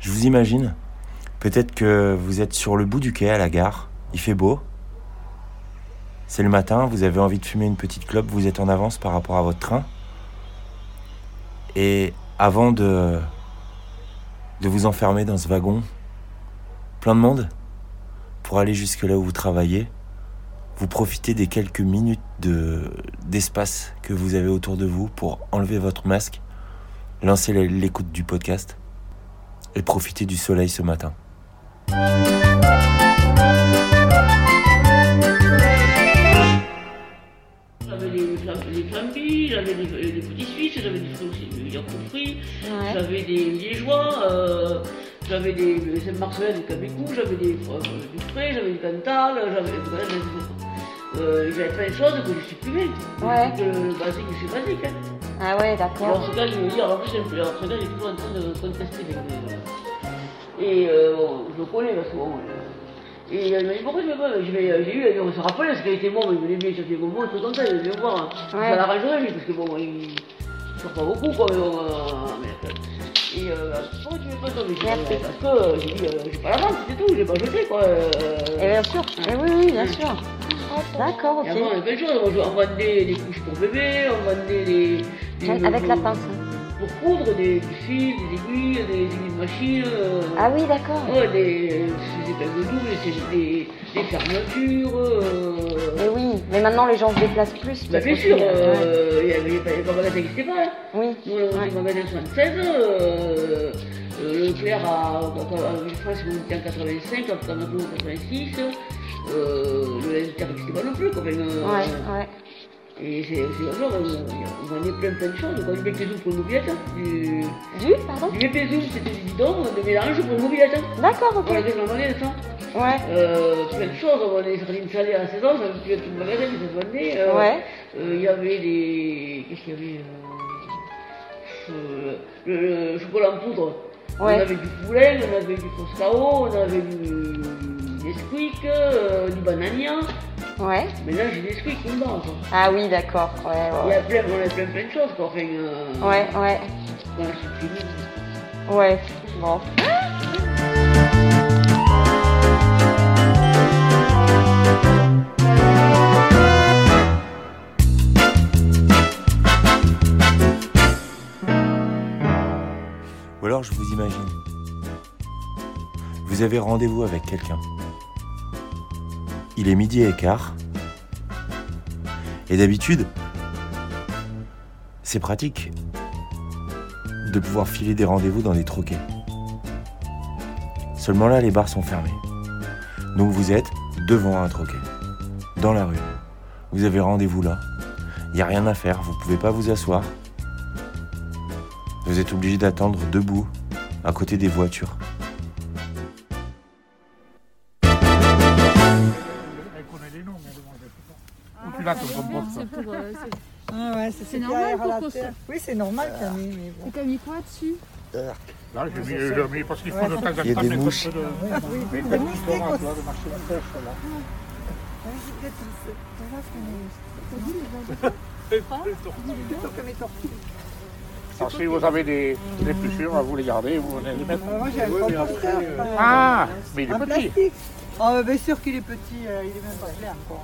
Je vous imagine, peut-être que vous êtes sur le bout du quai à la gare, il fait beau, c'est le matin, vous avez envie de fumer une petite clope, vous êtes en avance par rapport à votre train, et avant de vous enfermer dans ce wagon, plein de monde, pour aller jusque là où vous travaillez, vous profitez des quelques minutes d'espace que vous avez autour de vous pour enlever votre masque, lancer l'écoute du podcast et profiter du soleil ce matin. J'avais les flambis, j'avais les petits suisses, j'avais des frites, j'avais des liégeois, j'avais des Saint-Marcelin, des Cabécou, j'avais des frais, j'avais des Cantal, j'avais plein de choses que je supprimais. Ouais. C'est basique. Hein. Ah ouais, d'accord. Alors ce gars, il me dit, ce gars, il est toujours en train de contester les gens. Et bon, je le connais parce que bon. Et il m'a dit, pourquoi tu ne veux pas? J'ai eu, on se rappelait ce qu'il était bon, mais il venait bien chercher les bonbons, tout comme ça, il venait voir. Ouais. Ça l'arrangerait, lui, parce que bon, il ne sort pas beaucoup, quoi, mais bon. Et pourquoi tu ne veux pas ça? Parce que j'ai dit, j'ai pas la vente, c'est tout, je l'ai pas jeté, quoi. Et bien sûr, et oui, bien sûr. D'accord, ok. Avant, il y avait plein de choses, on vendait des couches pour bébé, on vendait des avec la pince. Pour coudre, des fils, des aiguilles de machine. Ah oui, d'accord. Ouais, des épingles de double, des fermetures. Mais oui, mais maintenant les gens se déplacent plus. Bah bien sûr, il y avait pas magasins qui n'existaient pas. Hein. Oui. Nous, on était en 76. Le clair à Villefranche, on était en 85, en Canada, en 86. Le Inter n'existait pas non plus quand même. Ouais. Et c'est genre, on vendait plein de choses. Quand du bépezoum pour une mobilette. Du bépezoum, c'était du bidon, de mélange pour une mobilette. D'accord, ok. On avait plein de monnaie, ça. Ouais. Plein de choses, on vendait des sardines salées à la saison, ça avait tout le magasin qui se vendait. Ouais. Il y avait des. Qu'est-ce qu'il y avait le chocolat en poudre. Ouais. On avait du poulet, on avait du Coscao, on avait des squeaks, du banania. Ouais. Mais là, j'ai des squeaks tout le temps. Ah oui, d'accord. Ouais. Il y a plein de choses, quoi. Ouais. Ouais. Ouais, bon. Ou alors, je vous imagine. Vous avez rendez-vous avec quelqu'un. Il est 12h15. Et d'habitude, c'est pratique de pouvoir filer des rendez-vous dans des troquets. Seulement là, les bars sont fermés. Donc vous êtes devant un troquet, dans la rue. Vous avez rendez-vous là. Il n'y a rien à faire, vous ne pouvez pas vous asseoir. Vous êtes obligé d'attendre debout, à côté des voitures. C'est normal pour construire. Oui, c'est normal, Camille. Mais bon. Et t'as mis quoi dessus? Là, j'ai mis parce qu'il faut de temps en temps. Il y a des mouches. Oui, des mouches. Des mouches. Alors, si vous avez des pluchures, vous les gardez, vous venez les mettre. Moi, j'ai un porteur. Ah, mais il est petit. Oh, bien sûr qu'il est petit, il est même pas clair, quoi.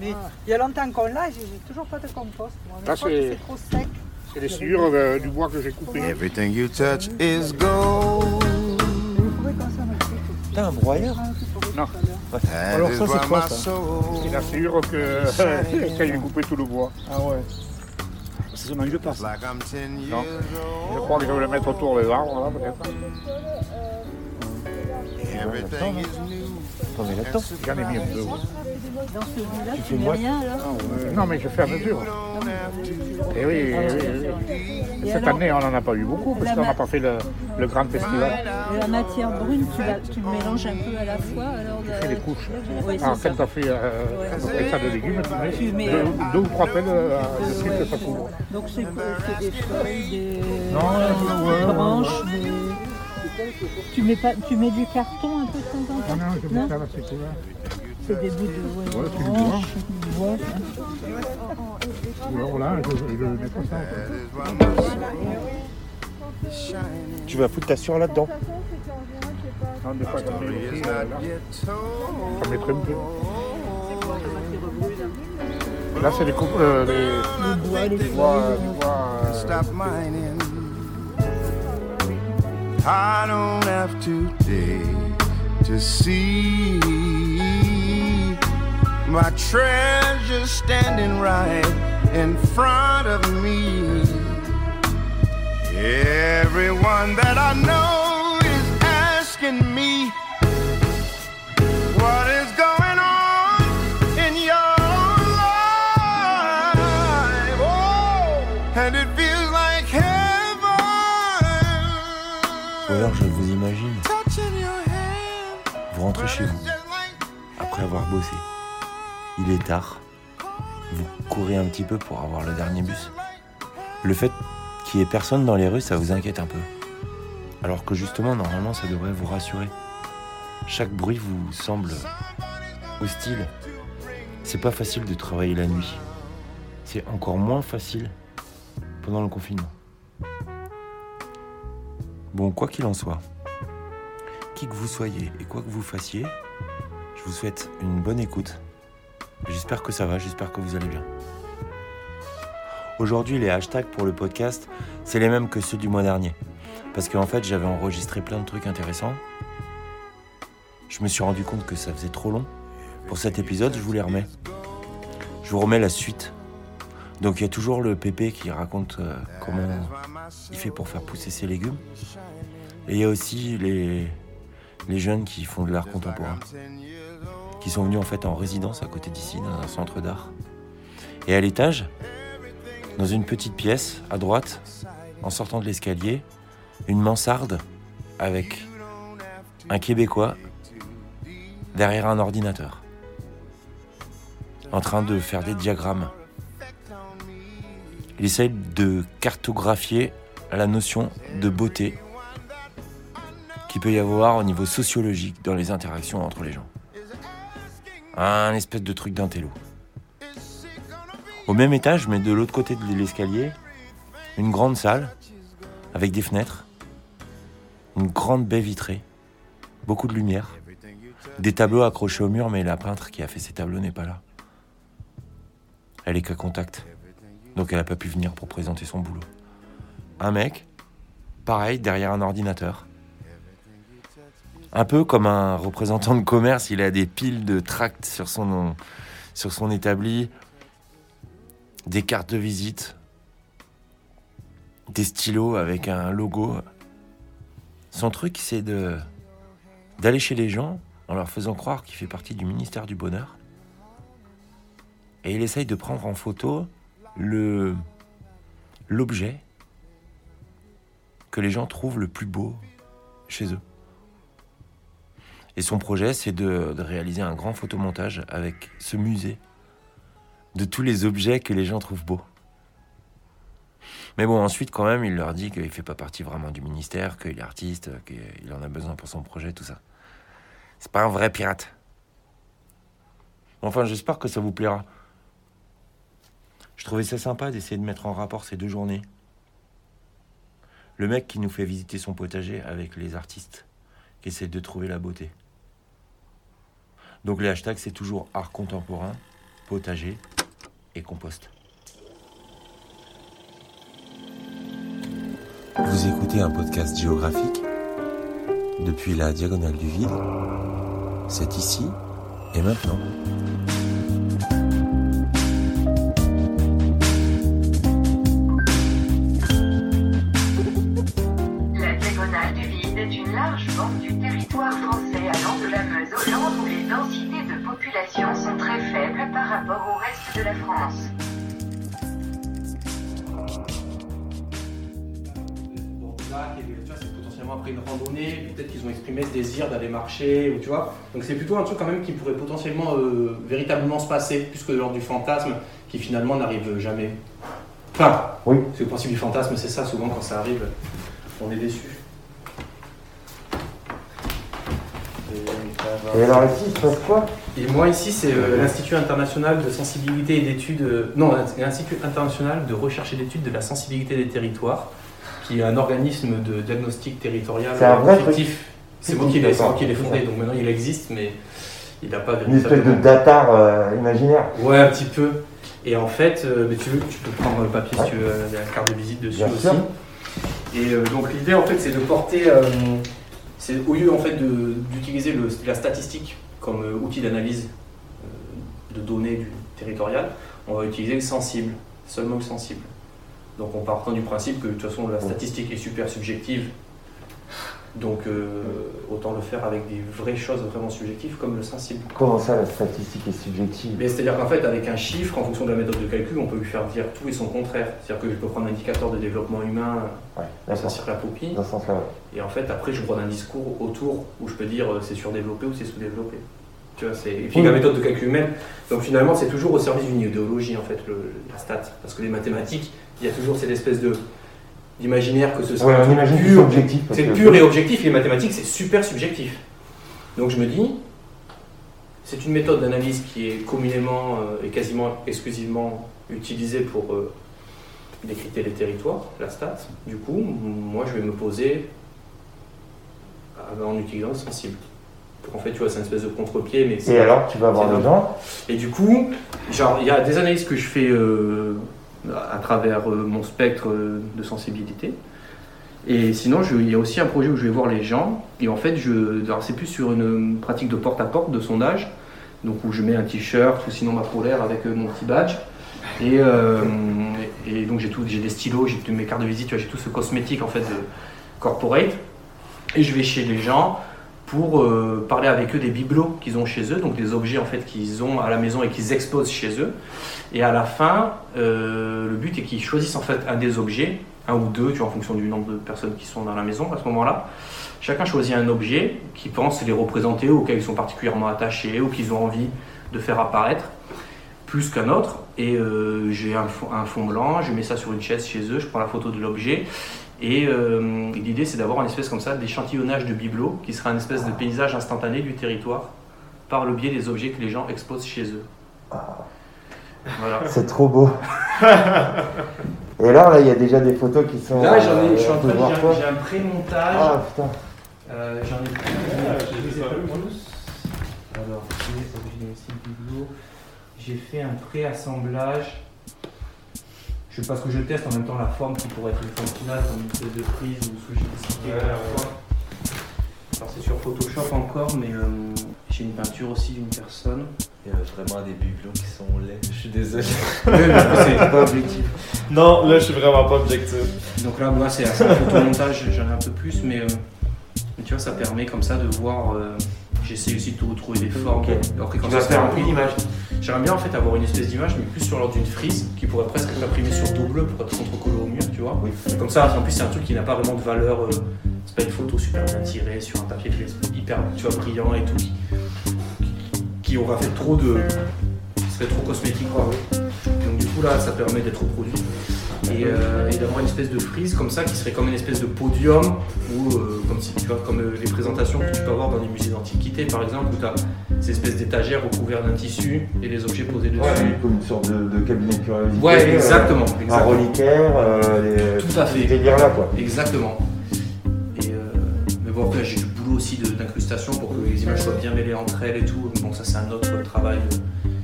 Mais il y a longtemps qu'on l'a, j'ai toujours pas de compost. Là, c'est trop sec. C'est les sciures du bois que j'ai coupé. Everything you touch is gold. T'as un broyeur? Non. Alors ça, c'est quoi ça? C'est la sciure que j'ai coupé tout le bois. Ah ouais. C'est ce manque de place. Non. Je crois que je vais le mettre autour des arbres, là, peut-être. Everything is new. J'en ai mis un peu. Dans celui-là, tu mets rien alors? Non, mais je fais à mesure. Et oui. Cette année, on n'en a pas eu beaucoup parce qu'on n'a pas fait le grand festival. Et la matière brune, tu le mélanges un peu à la fois alors? Tu fais des couches. Alors, quand tu as fait ça de légumes, tu mets deux ou trois pelles de sucre que ça couvre. Donc, c'est des feuilles, des branches, des. Tu mets du carton un peu de temps en temps? Non, je mets ça là, c'est couvert. C'est des bouts de branches, du bois. Ou alors là, je le mets comme ça. Tu vas foutre ta sueur là-dedans. Non, des fois, comme les crèmes. Là, c'est les coupes, les bois, I don't have today to see my treasure standing right in front of me. Everyone that I know is asking me, what is going on in your life? Oh, and it feels like heaven. Ou alors je vous imagine, vous rentrez chez vous, après avoir bossé. Il est tard, vous courez un petit peu pour avoir le dernier bus. Le fait qu'il n'y ait personne dans les rues, ça vous inquiète un peu. Alors que justement, normalement, ça devrait vous rassurer. Chaque bruit vous semble hostile. C'est pas facile de travailler la nuit. C'est encore moins facile pendant le confinement. Bon, quoi qu'il en soit, qui que vous soyez et quoi que vous fassiez, je vous souhaite une bonne écoute. J'espère que ça va, j'espère que vous allez bien. Aujourd'hui, les hashtags pour le podcast, c'est les mêmes que ceux du mois dernier. Parce qu'en fait, j'avais enregistré plein de trucs intéressants. Je me suis rendu compte que ça faisait trop long. Pour cet épisode, je vous les remets. Je vous remets la suite. Donc il y a toujours le pépé qui raconte comment il fait pour faire pousser ses légumes. Et il y a aussi les jeunes qui font de l'art contemporain, qui sont venus en fait en résidence à côté d'ici, dans un centre d'art. Et à l'étage, dans une petite pièce, à droite, en sortant de l'escalier, une mansarde avec un Québécois derrière un ordinateur, en train de faire des diagrammes. Il essaye de cartographier la notion de beauté qu'il peut y avoir au niveau sociologique dans les interactions entre les gens. Un espèce de truc d'intello. Au même étage, mais de l'autre côté de l'escalier, une grande salle avec des fenêtres, une grande baie vitrée, beaucoup de lumière, des tableaux accrochés au mur, mais la peintre qui a fait ces tableaux n'est pas là. Elle est qu'à contact, donc elle n'a pas pu venir pour présenter son boulot. Un mec, pareil, derrière un ordinateur. Un peu comme un représentant de commerce, il a des piles de tracts sur son établi, des cartes de visite, des stylos avec un logo. Son truc, c'est d'aller chez les gens en leur faisant croire qu'il fait partie du ministère du Bonheur. Et il essaye de prendre en photo l'objet que les gens trouvent le plus beau chez eux. Et son projet, c'est de réaliser un grand photomontage avec ce musée de tous les objets que les gens trouvent beaux. Mais bon, ensuite, quand même, il leur dit qu'il ne fait pas partie vraiment du ministère, qu'il est artiste, qu'il en a besoin pour son projet, tout ça. C'est pas un vrai pirate. Enfin, j'espère que ça vous plaira. Je trouvais ça sympa d'essayer de mettre en rapport ces deux journées. Le mec qui nous fait visiter son potager avec les artistes qui essaient de trouver la beauté. Donc les hashtags, c'est toujours art contemporain, potager et compost. Vous écoutez un podcast géographique depuis la Diagonale du vide. C'est ici et maintenant. La Diagonale du vide est une large bande du territoire français allant de la Meuse au Land où les densités de population sont très faibles par rapport au reste de la France. Après une randonnée, peut-être qu'ils ont exprimé ce désir d'aller marcher, ou tu vois. Donc c'est plutôt un truc quand même qui pourrait potentiellement véritablement se passer, plus que de l'ordre du fantasme, qui finalement n'arrive jamais. Enfin, oui. Parce que le principe du fantasme, c'est ça, souvent quand ça arrive, on est déçu. Et alors ici, il se passe quoi ? Et moi ici, c'est l'Institut international de sensibilité et d'études... Non, l'Institut international de recherche et d'études de la sensibilité des territoires. qui est un organisme de diagnostic territorial fictif. C'est moi qui l'ai fondé, donc maintenant il existe, mais il n'a pas... Une espèce de datar imaginaire. Ouais, un petit peu. Et en fait, mais tu peux prendre le papier si tu veux, la carte de visite dessus aussi. Et donc l'idée, en fait, c'est de porter... c'est au lieu, en fait, d'utiliser la statistique comme outil d'analyse de données du territorial, on va utiliser le sensible, seulement le sensible. Donc en partant du principe que, de toute façon, la statistique est super subjective, donc autant le faire avec des vraies choses vraiment subjectives comme le sensible. Comment ça, la statistique est subjective? C'est-à-dire qu'en fait, avec un chiffre, en fonction de la méthode de calcul, on peut lui faire dire tout et son contraire. C'est-à-dire que je peux prendre un indicateur de développement humain, sortir la poupille, dans ce sens-là, et en fait, après, je prends un discours autour où je peux dire c'est surdéveloppé ou c'est sous-développé. Tu vois, et puis la méthode de calcul humaine, donc finalement, c'est toujours au service d'une idéologie, en fait, la stat. Parce que les mathématiques, il y a toujours cette espèce de... d'imaginaire que ce soit pur, c'est pur et objectif, et les mathématiques c'est super subjectif. Donc je me dis, c'est une méthode d'analyse qui est communément et quasiment exclusivement utilisée pour décrypter les territoires, la stat. Du coup, moi je vais me poser en utilisant le sensible. En fait, tu vois, c'est une espèce de contre-pied, mais c'est... Et alors, tu vas avoir des gens... Et du coup, genre, il y a des analyses que je fais... à travers mon spectre de sensibilité. Et sinon, il y a aussi un projet où je vais voir les gens, et en fait, alors c'est plus sur une pratique de porte-à-porte, de sondage, donc où je mets un t-shirt ou sinon ma polaire avec mon petit badge, et donc j'ai des stylos, j'ai mes cartes de visite, j'ai tout ce cosmétique en fait de corporate, et je vais chez les gens pour parler avec eux des bibelots qu'ils ont chez eux, donc des objets en fait qu'ils ont à la maison et qu'ils exposent chez eux. Et à la fin, le but est qu'ils choisissent en fait un des objets, un ou deux, tu vois, en fonction du nombre de personnes qui sont dans la maison à ce moment-là. Chacun choisit un objet qu'ils pensent les représenter, auquel ils sont particulièrement attachés ou qu'ils ont envie de faire apparaître, plus qu'un autre. Et j'ai un fond blanc, je mets ça sur une chaise chez eux, je prends la photo de l'objet. Et l'idée, c'est d'avoir une espèce comme ça d'échantillonnage de bibelots qui sera une espèce de paysage instantané du territoire par le biais des objets que les gens exposent chez eux. Voilà. C'est trop beau. Et là, il y a déjà des photos qui sont... Là, j'ai un pré-montage. Ah, putain. J'en ai pris. Alors, j'ai fait un pré-assemblage. Je sais pas ce que je teste, en même temps la forme qui pourrait être une forme finale, comme une espèce de prise ou sous gélicier. Alors c'est sur Photoshop encore, mais j'ai une peinture aussi d'une personne. Il y a vraiment des bibelots qui sont laids, je suis désolé. Oui, mais c'est pas objectif. Non, là je suis vraiment pas objectif. Donc là, moi c'est un photomontage, j'en ai un peu plus, mais tu vois, ça permet comme ça de voir. J'essaie aussi de tout retrouver des formes. Okay. Après, quand tu vas faire un prix d'image. J'aimerais bien en fait avoir une espèce d'image, mais plus sur l'ordre d'une frise, qui pourrait presque être imprimée sur dos bleu pour être contre-collée au mur, tu vois. Oui. Comme ça, en plus, c'est un truc qui n'a pas vraiment de valeur. C'est pas une photo super bien tirée sur un papier qui est hyper, tu vois, brillant et tout, qui aura fait trop de... qui serait trop cosmétique, quoi. Donc du coup, là, ça permet d'être reproduit. Et d'avoir une espèce de frise comme ça qui serait comme une espèce de podium ou comme si tu vois comme les présentations que tu peux avoir dans les musées d'antiquité par exemple où tu as ces espèces d'étagères recouvertes d'un tissu et les objets posés dessus. Ouais, comme une sorte de cabinet de curiosité. Ouais, exactement. Un reliquaire, tout à fait. Délire là quoi. Exactement. Mais bon après j'ai du boulot aussi d'incrustation pour que les images soient bien mêlées entre elles et tout. Bon ça c'est un autre travail.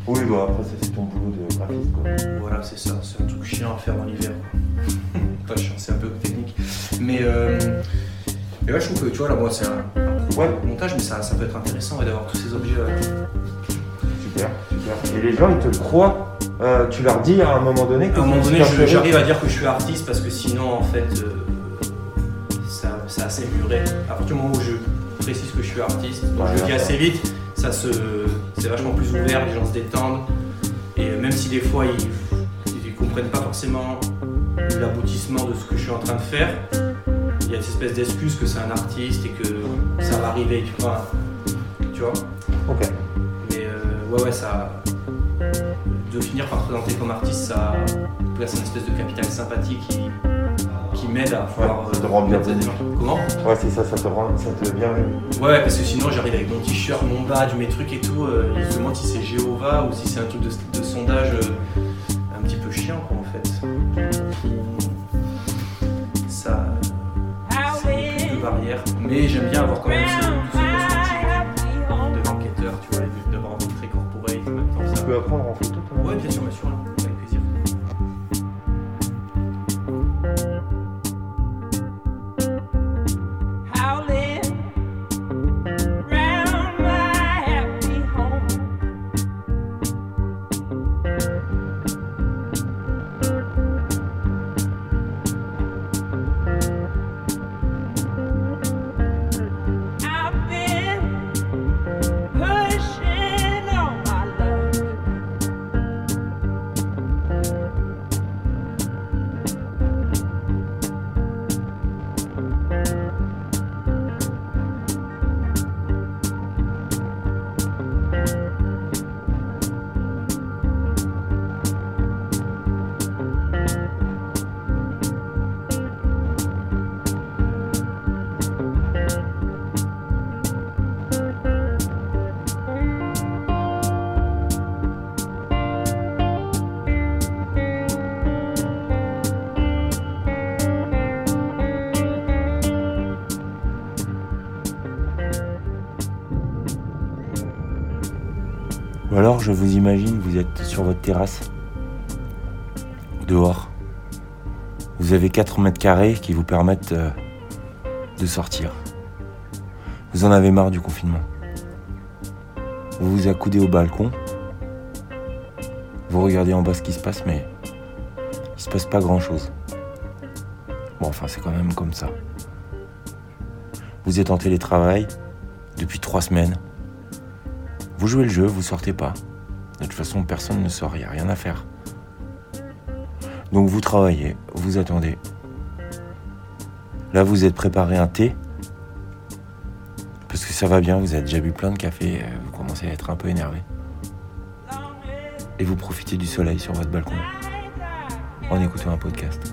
Oui, bah après ça c'est ton boulot de graphiste quoi. Voilà, c'est ça, c'est un truc chiant à faire en hiver quoi. Pas chiant, c'est un peu technique. Mais ouais, je trouve que tu vois là, moi c'est un montage, mais ça peut être intéressant ouais, d'avoir tous ces objets. Super, super. Et les gens ils te croient, tu leur dis à un moment donné que... À un moment donné, j'arrive à dire que je suis artiste parce que sinon en fait, c'est assez muré. À partir du moment où je précise que je suis artiste, donc je le dis assez vite. C'est vachement plus ouvert, les gens se détendent. Et même si des fois ils comprennent pas forcément l'aboutissement de ce que je suis en train de faire, il y a cette espèce d'excuse que c'est un artiste et que ça va arriver, tu vois. Ok. Mais ouais, ça... De finir par présenter comme artiste, ça place une espèce de capital sympathique qui m'aide à pouvoir... ça te rend bien venu. Comment ? Ouais, c'est ça, ça te bien venu. Ouais, parce que sinon j'arrive avec mon t-shirt, mon badge, mes trucs et tout, ils se demandent si c'est Jéhovah ou si c'est un truc de sondage un petit peu chiant, quoi, en fait. Ça, Mais j'aime bien avoir quand même ce de l'enquêteur, tu vois, d'avoir un peu très corporel. Tu peux apprendre en photo, toi ? Ouais, bien sûr, bien sûr. Alors je vous imagine, vous êtes sur votre terrasse, dehors, vous avez 4 mètres carrés qui vous permettent de sortir. Vous en avez marre du confinement. Vous vous accoudez au balcon, vous regardez en bas ce qui se passe, mais il se passe pas grand chose. Bon, enfin c'est quand même comme ça. Vous êtes en télétravail depuis 3 semaines. Vous jouez le jeu, vous sortez pas. De toute façon, personne ne sort, il n'y a rien à faire. Donc vous travaillez, vous attendez. Là, vous êtes préparé un thé. Parce que ça va bien, vous avez déjà bu plein de café, vous commencez à être un peu énervé. Et vous profitez du soleil sur votre balcon, en écoutant un podcast.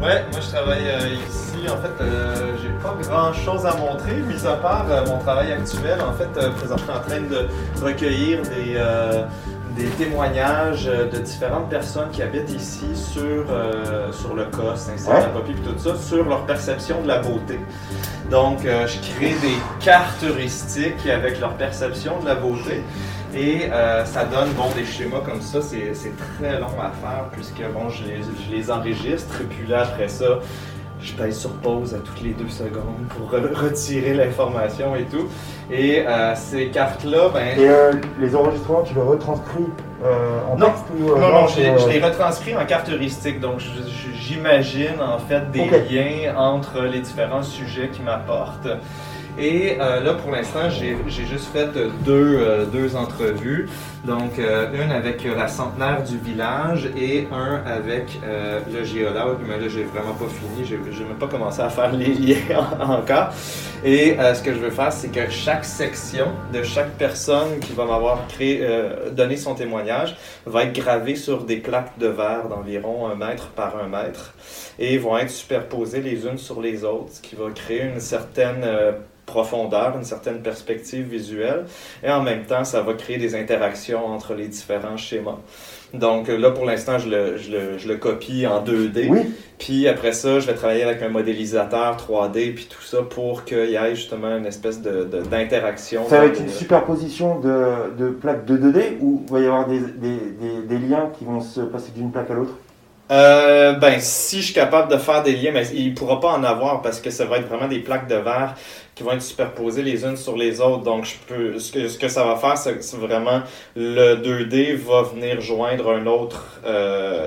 Ouais, moi je travaille ici, en fait j'ai pas grand chose à montrer, mis à part mon travail actuel. En fait, présentement, je suis en train de recueillir des témoignages de différentes personnes qui habitent ici sur le Cos, Saint-Saint-Papy et tout ça, sur leur perception de la beauté. Donc je crée des cartes heuristiques avec leur perception de la beauté. Et ça donne des schémas comme ça, c'est très long à faire puisque je les enregistre, puis là après ça, je pèse sur pause à toutes les 2 secondes pour retirer l'information et tout. Et ces cartes-là, ben... Et les enregistrements, tu les retranscris en texte ou... Non, je les retranscris en carte heuristique. Donc, j'imagine en fait des liens entre les différents sujets qui m'apportent. Et là, pour l'instant, j'ai juste fait deux entrevues. Donc, une avec la centenaire du village et un avec le géologue. Mais là, j'ai vraiment pas fini. J'ai même pas commencé à faire les liens encore. Et ce que je veux faire, c'est que chaque section de chaque personne qui va m'avoir donné son témoignage va être gravée sur des plaques de verre d'environ 1 mètre par 1 mètre. Et vont être superposées les unes sur les autres, ce qui va créer une certaine... profondeur, une certaine perspective visuelle, et en même temps, ça va créer des interactions entre les différents schémas. Donc là, pour l'instant, je le copie en 2D, puis après ça, je vais travailler avec un modélisateur 3D, puis tout ça pour qu'il y ait justement une espèce d'interaction. Ça va être une superposition de plaques de 2D, ou il va y avoir des liens qui vont se passer d'une plaque à l'autre? Ben, si je suis capable de faire des liens, mais il ne pourra pas en avoir parce que ça va être vraiment des plaques de verre qui vont être superposées les unes sur les autres. Donc, ce que ça va faire, c'est vraiment le 2D va venir joindre un autre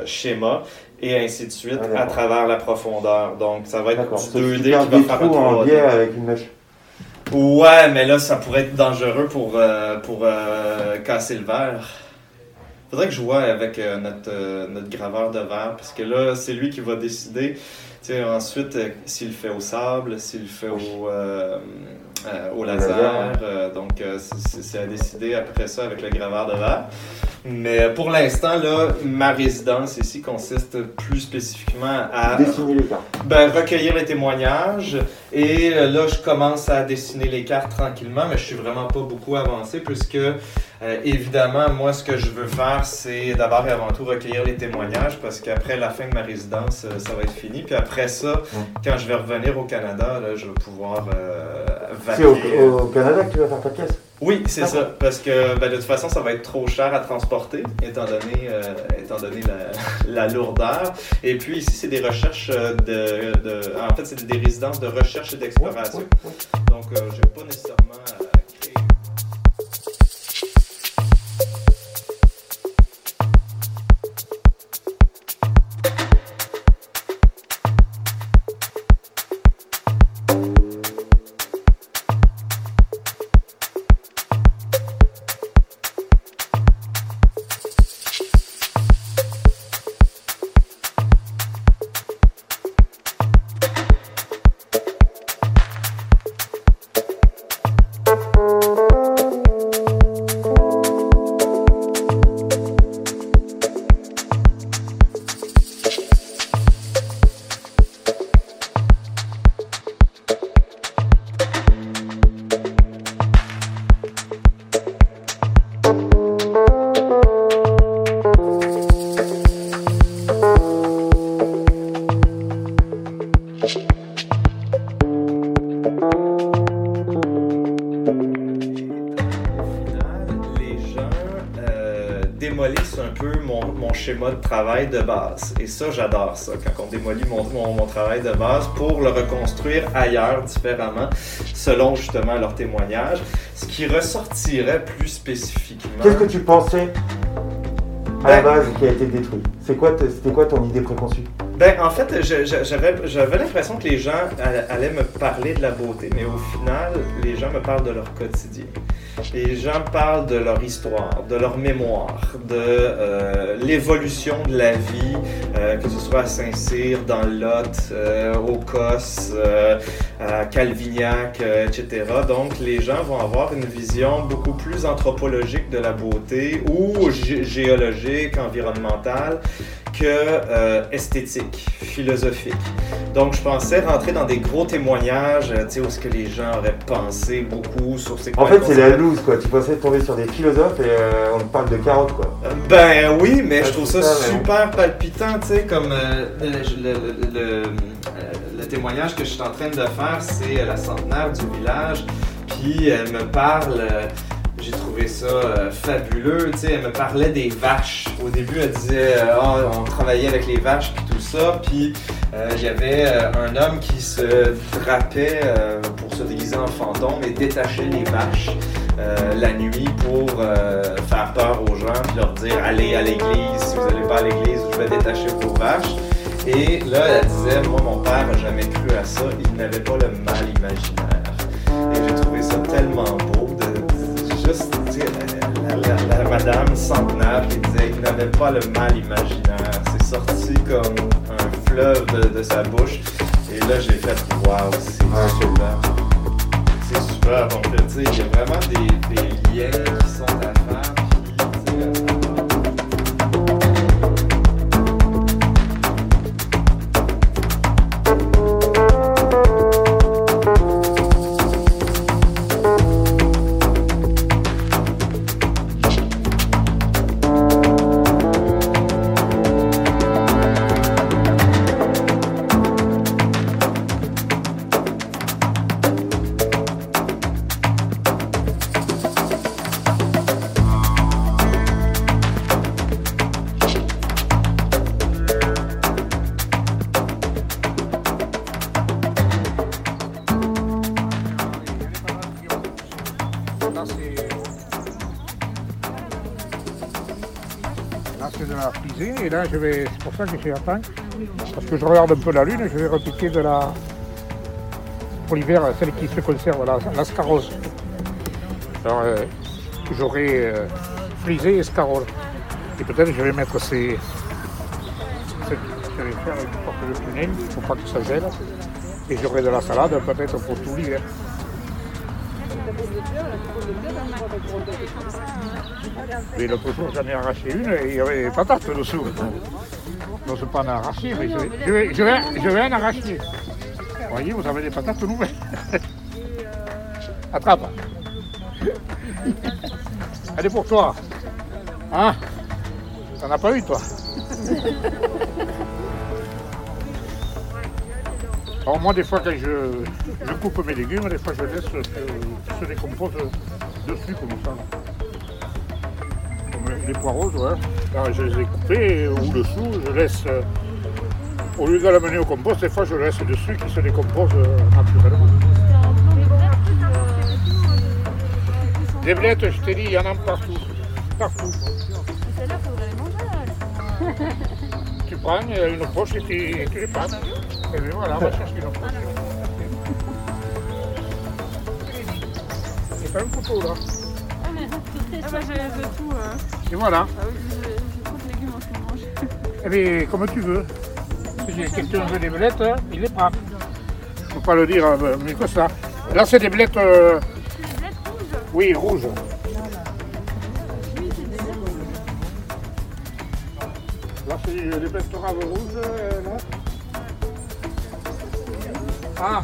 schéma et ainsi de suite à travers la profondeur. Donc, ça va être du 2D qui va faire un 3D. Avec une mèche. Ouais, mais là, ça pourrait être dangereux pour casser le verre. Faudrait que je vois avec notre graveur de verre, parce que là, c'est lui qui va décider, t'sais, ensuite, s'il le fait au sable, s'il le fait au laser. Donc, c'est à décider après ça avec le graveur de verre. Mais pour l'instant, là, ma résidence ici consiste plus spécifiquement à dessiner les cartes. Recueillir les témoignages. Et là, je commence à dessiner les cartes tranquillement, mais je suis vraiment pas beaucoup avancé puisque... évidemment, moi, ce que je veux faire, c'est d'abord et avant tout recueillir les témoignages parce qu'après la fin de ma résidence, ça va être fini. Puis après ça, quand je vais revenir au Canada, là, je vais pouvoir valider. C'est au Canada que tu vas faire ta pièce? Oui, c'est ça. Parce que de toute façon, ça va être trop cher à transporter, étant donné la lourdeur. Et puis ici, c'est des recherches en fait, c'est des résidences de recherche et d'exploration. Oui. Donc, j'ai pas nécessairement... schéma de travail de base. Et ça, j'adore ça, quand on démolit mon travail de base pour le reconstruire ailleurs, différemment, selon justement leur témoignage, ce qui ressortirait plus spécifiquement. Qu'est-ce que tu pensais à la base qui a été détruite? C'était quoi ton idée préconçue? En fait, j'avais l'impression que les gens allaient me parler de la beauté, mais au final, les gens me parlent de leur quotidien. Les gens parlent de leur histoire, de leur mémoire, de l'évolution de la vie, que ce soit à Saint-Cyr, dans le Lot, au Cos, à Calvignac, etc. Donc, les gens vont avoir une vision beaucoup plus anthropologique de la beauté ou géologique, environnementale, que esthétique, philosophique. Donc, je pensais rentrer dans des gros témoignages, tu sais, où ce que les gens auraient pensé beaucoup sur ces... En fait, c'est la loose, quoi. Tu pensais tomber sur des philosophes et on te parle de carottes, quoi. Ben oui, mais je trouve ça super palpitant, tu sais, comme le témoignage que je suis en train de faire, c'est la centenaire du village, puis elle me parle... J'ai trouvé ça fabuleux. Tu sais, elle me parlait des vaches. Au début, elle disait on travaillait avec les vaches puis tout ça. Puis il y avait un homme qui se drapait pour se déguiser en fantôme et détachait les vaches la nuit pour faire peur aux gens puis leur dire allez à l'église, si vous n'allez pas à l'église, je vais détacher vos vaches. Et là, elle disait moi, mon père n'a jamais cru à ça. Il n'avait pas le mal imaginaire. Et j'ai trouvé ça tellement beau. Juste, la madame centenaire qui disait qu'il n'avait pas le mal imaginaire. C'est sorti comme un fleuve de sa bouche. Et là, j'ai fait « Wow, c'est super! » C'est super. Donc, tu sais, il y a vraiment des liens qui sont à faire. Et là, c'est pour ça que je suis atteint, parce que je regarde un peu la lune, je vais repiquer de la, pour l'hiver, celle qui se conserve, la scarole. Alors, j'aurai frisé et scarole. Et peut-être je vais mettre je vais faire une porte de tunnel, pour pas que ça gèle. Et j'aurai de la salade, peut-être pour tout l'hiver. Mais l'autre jour, j'en ai arraché une et il y avait des patates dessous. Non, c'est pas en arracher, mais je vais en arracher. Vous voyez, vous avez des patates nouvelles. Attrape. Elle est pour toi. Hein? T'en as pas eu, toi? Alors moi, des fois, quand je coupe mes légumes, des fois, je laisse se décompose dessus, comme ça. Comme les poireaux, ouais. Là, je les ai coupés, ou dessous, je laisse... Au lieu de l'amener au compost, des fois, je laisse dessus qui se décompose naturellement. Des blettes, je t'ai dit, il y en a partout. Partout. C'est là que vous allez manger. Tu prends une poche et tu les prends. Et bien voilà, on va chercher une poche. C'est pas un couteau là. Ah mais je veux tout. Et voilà. Ah oui, j'ai trop de légumes en ce moment. Eh bien, comme tu veux. Si quelqu'un veut des blettes, il les prend. Faut pas le dire mieux que ça. Là, c'est des blettes. C'est des blettes rouges. Oui, rouges. Là, c'est des blettes raves rouges, non? Ah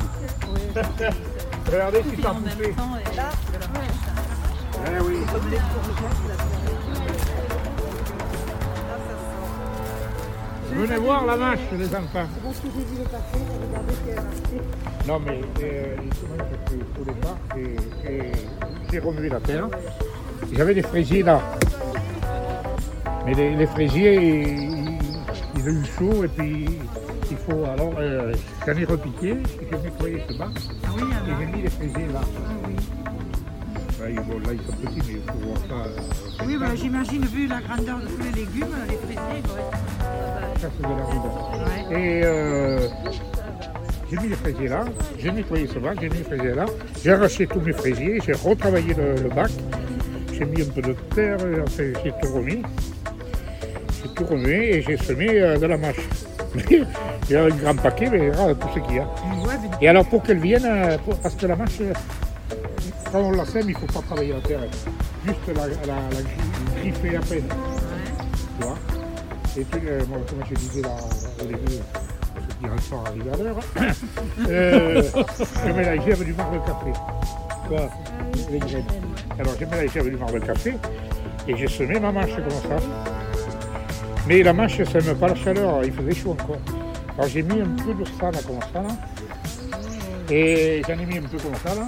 oui. Regardez si ça pousse. Eh oui. Venez voir la vache, les enfants. Non mais les semaines que j'ai fait au départ, j'ai remué la terre. J'avais des fraisiers là. Mais les fraisiers, ils ont eu chaud et puis. Il faut alors, j'en ai repiqué, j'ai nettoyé ce bas, et j'ai mis les fraisiers là. Ah, oui. Là, ils sont petits, mais il faut voir ça. Oui, bah, j'imagine, vu la grandeur de tous les légumes, les fraisiers, ils vont être... Ça, c'est de la rondeur. Ouais. Et j'ai mis les fraisiers là, j'ai nettoyé ce bac, j'ai mis les fraisiers là, j'ai arraché tous mes fraisiers, j'ai retravaillé le bac, j'ai mis un peu de terre, j'ai tout remis. J'ai tout remis et j'ai semé de la mâche. Il y a un grand paquet, mais tout ce qu'il y a. Et alors pour qu'elle vienne, parce que la mâche, quand on la sème, il ne faut pas travailler la terre. Juste la griffer à peine. Tu vois ? Et puis, moi, comme je disais là, au début, ce qui ressort arrive à l'heure, je mélangeais avec du marc de café. Tu vois ? Les graines. Alors j'ai mélangé avec du marc de café et j'ai semé ma mâche comme ça. Mais la mâche, ça n'aime pas la chaleur, il faisait chaud encore. Alors j'ai mis un peu de ça là, comme ça là. Et j'en ai mis un peu comme ça, là,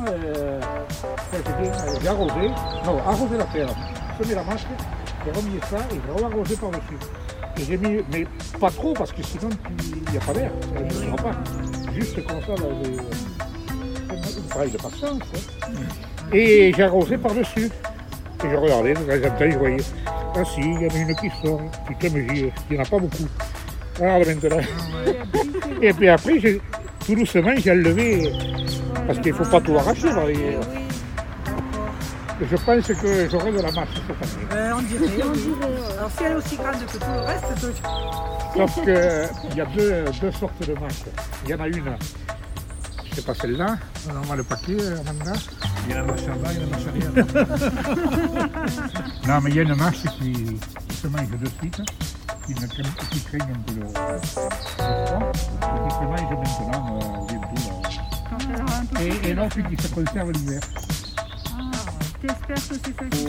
j'ai arrosé, non, arrosé la terre, j'ai mis la masque, j'ai remis ça et j'ai re-arrosé par-dessus. Et j'ai mis, mais pas trop, parce que sinon il n'y a pas d'air, ça ne sera pas. Juste comme ça, là, pareil de patience. Hein. Et j'ai arrosé par-dessus. Et je regardais, dans les détails, je voyais, ah si, il y en a une qui sort, putain, mais il n'y en a pas beaucoup. Regarde maintenant. Et puis après, tout doucement, j'ai enlevé, parce qu'il ne faut pas tout arracher. Là, et je pense que j'aurai de la masse. On dirait. Alors si elle est aussi grande que tout le reste, sauf qu'il y a deux sortes de masse. Il y en a une, je ne sais pas celle-là, on envoie le paquet, Amanda. Il y a la masse en bas, il y a la masse arrière. Non, mais il y a une masse qui se mange de suite. Qui craignent un peu le froid, et qui se mangent maintenant bientôt. Et non, puis qui se conserve l'hiver. Ah, t'espères que c'est ça qui se...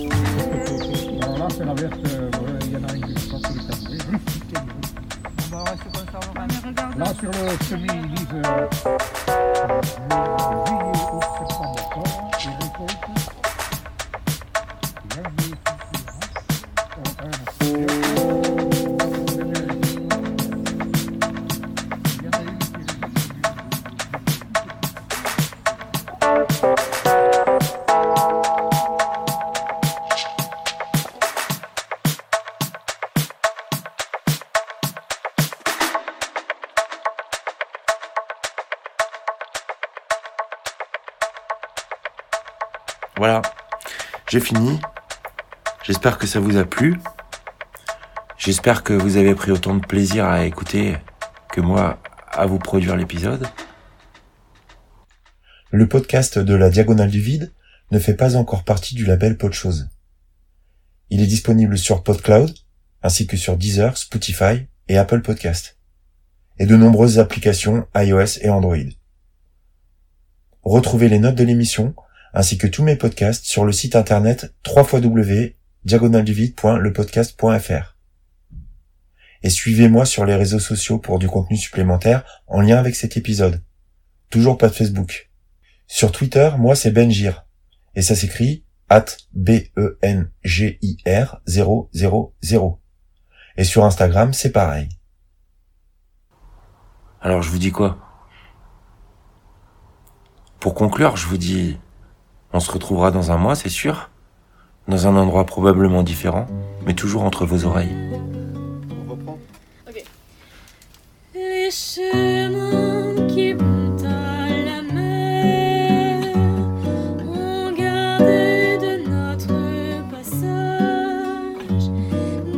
Alors là, c'est l'inverse, il y en a une qui se passe sur le café. Bon, ouais, c'est comme ça, on va aller regarder. Là, sur le semis, ils disent juillet, août, septembre, octobre, les récoltes. Voilà, j'ai fini. J'espère que ça vous a plu. J'espère que vous avez pris autant de plaisir à écouter que moi à vous produire l'épisode. Le podcast de la Diagonale du vide ne fait pas encore partie du label Podchose. Il est disponible sur Podcloud, ainsi que sur Deezer, Spotify et Apple Podcasts, et de nombreuses applications iOS et Android. Retrouvez les notes de l'émission ainsi que tous mes podcasts sur le site internet www.diagonaleduvide.lepodcast.fr. Et suivez-moi sur les réseaux sociaux pour du contenu supplémentaire en lien avec cet épisode. Toujours pas de Facebook. Sur Twitter, moi c'est Benjir. Et ça s'écrit @BENJIR000. Et sur Instagram, c'est pareil. Alors je vous dis quoi? Pour conclure, je vous dis... On se retrouvera dans un mois, c'est sûr, dans un endroit probablement différent, mais toujours entre vos oreilles. On reprend. Ok. Les chemins qui montent à la mer ont gardé de notre passage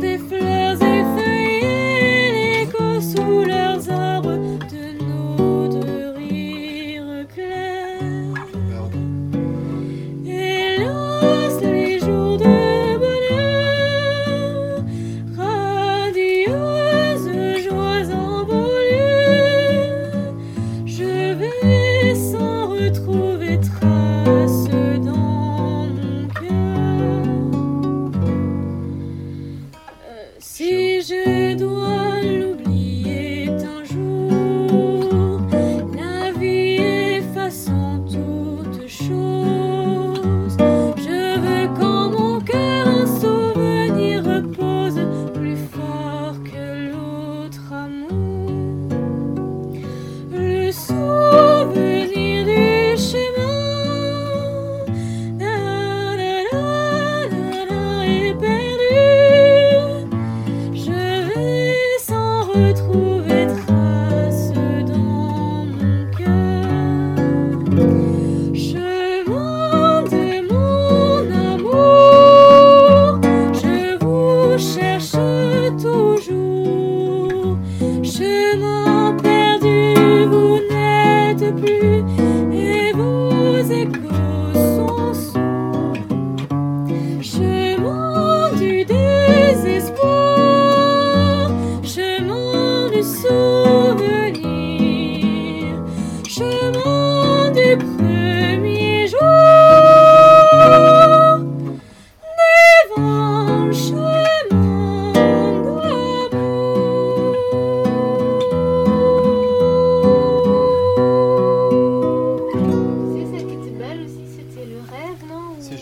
des fleurs effeuillées, l'écho sous leurs arbres de nos deux rires clairs.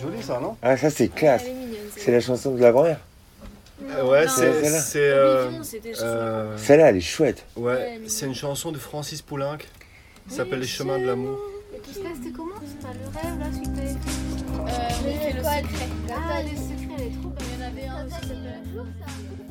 joli ça, non? Ah, ça c'est classe. C'est la chanson de la grand-mère. Ouais, c'est celle-là. Celle-là, elle est chouette. Ouais, c'est une chanson de Francis Poulenc qui s'appelle Les Chemins de l'amour. Et puis ça, c'était comment? C'était le rêve là, celui que t'avais fait? Le secret. Ah, le secret, elle est trop belle. Il y en avait un aussi, ça s'appelle.